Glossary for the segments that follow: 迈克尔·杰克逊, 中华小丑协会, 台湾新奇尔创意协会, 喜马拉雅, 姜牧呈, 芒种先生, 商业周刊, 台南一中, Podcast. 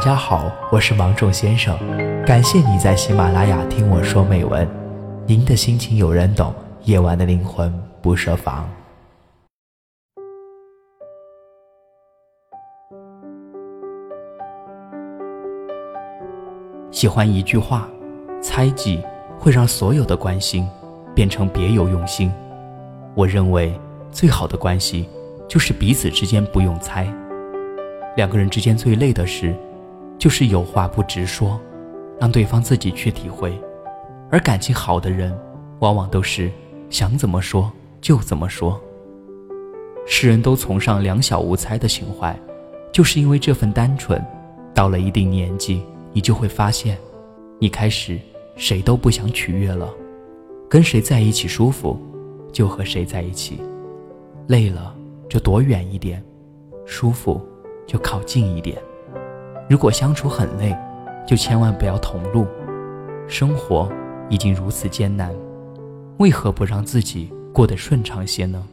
家好，我是芒种先生，感谢你在喜马拉雅听我说美文。您的心情有人懂，夜晚的灵魂不设防。喜欢一句话，猜忌会让所有的关心变成别有用心。我认为最好的关系就是彼此之间不用猜。两个人之间最累的事就是有话不直说，让对方自己去体会。而感情好的人往往都是想怎么说就怎么说。世人都崇尚两小无猜的情怀，就是因为这份单纯，到了一定年纪，你就会发现你开始谁都不想取悦了，跟谁在一起舒服就和谁在一起，累了就躲远一点，舒服就靠近一点。如果相处很累，就千万不要同路。生活已经如此艰难，为何不让自己过得顺畅些呢？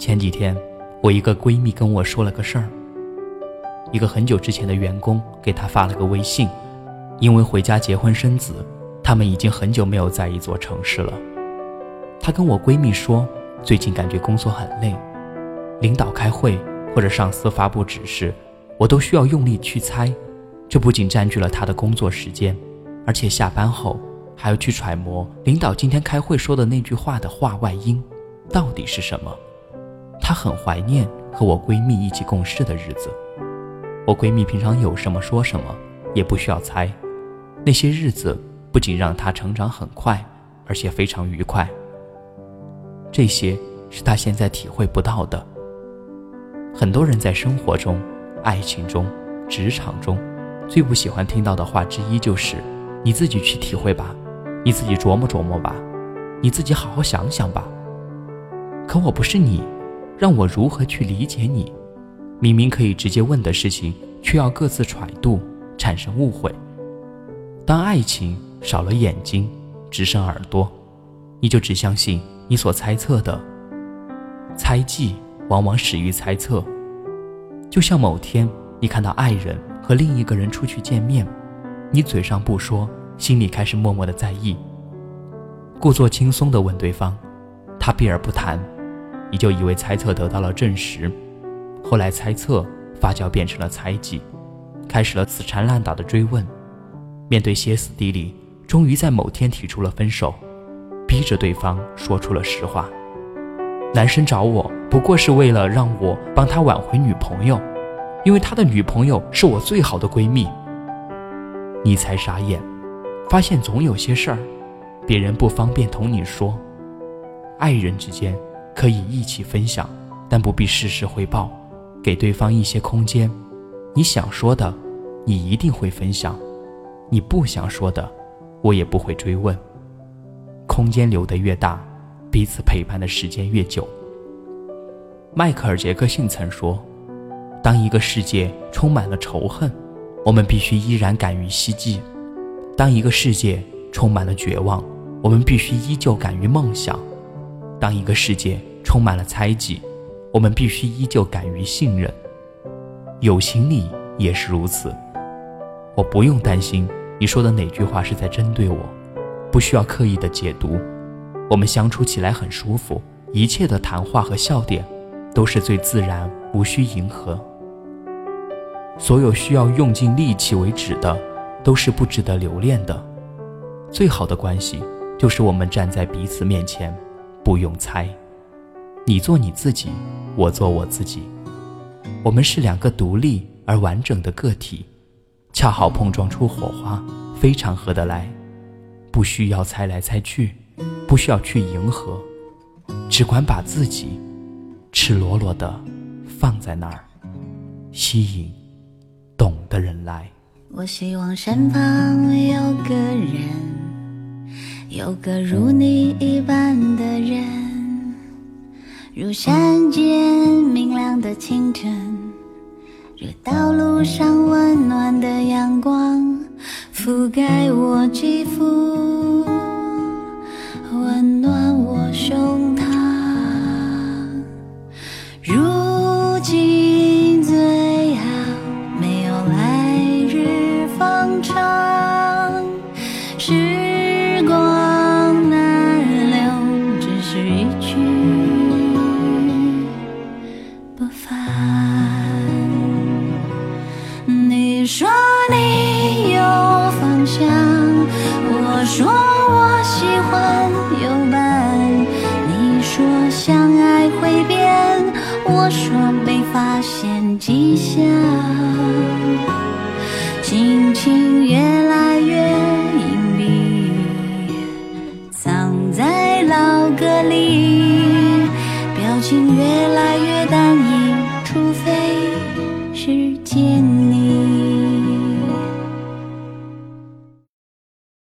前几天我一个闺蜜跟我说了个事儿，一个很久之前的员工给她发了个微信，因为回家结婚生子，他们已经很久没有在一座城市了。她跟我闺蜜说，最近感觉工作很累，领导开会或者上司发布指示，我都需要用力去猜，这不仅占据了他的工作时间，而且下班后还要去揣摩领导今天开会说的那句话的话外音到底是什么。他很怀念和我闺蜜一起共事的日子，我闺蜜平常有什么说什么，也不需要猜。那些日子不仅让她成长很快，而且非常愉快。这些是她现在体会不到的。很多人在生活中、爱情中、职场中最不喜欢听到的话之一就是你自己去体会吧，你自己琢磨琢磨吧，你自己好好想想吧。可我不是你，让我如何去理解你？明明可以直接问的事情，却要各自揣度，产生误会。当爱情少了眼睛，只剩耳朵，你就只相信你所猜测的。猜忌往往始于猜测，就像某天你看到爱人和另一个人出去见面，你嘴上不说，心里开始默默的在意，故作轻松地问对方，他避而不谈，你就以为猜测得到了证实，后来猜测发酵变成了猜忌，开始了死缠烂打的追问。面对歇斯底里，终于在某天提出了分手，逼着对方说出了实话。男生找我不过是为了让我帮他挽回女朋友，因为他的女朋友是我最好的闺蜜。你才傻眼，发现总有些事儿别人不方便同你说。爱人之间可以一起分享，但不必事事汇报，给对方一些空间。你想说的你一定会分享，你不想说的我也不会追问。空间留得越大，彼此陪伴的时间越久。迈克尔·杰克逊曾说，当一个世界充满了仇恨，我们必须依然敢于希冀；当一个世界充满了绝望，我们必须依旧敢于梦想；当一个世界充满了猜忌，我们必须依旧敢于信任。友情里也是如此，我不用担心你说的哪句话是在针对我，不需要刻意的解读，我们相处起来很舒服，一切的谈话和笑点都是最自然，无需迎合。所有需要用尽力气为止的，都是不值得留恋的。最好的关系，就是我们站在彼此面前，不用猜。你做你自己，我做我自己。我们是两个独立而完整的个体，恰好碰撞出火花，非常合得来。不需要猜来猜去，不需要去迎合，只管把自己赤裸裸地放在那儿，吸引懂的人来。我希望身旁有个人，有个如你一般的人，如山间明亮的清晨，如道路上温暖的阳光，覆盖我肌肤，温暖我胸膛。如今最好相爱会变，我说没发现迹象，心情越来越隐蔽，藏在老歌里，表情越来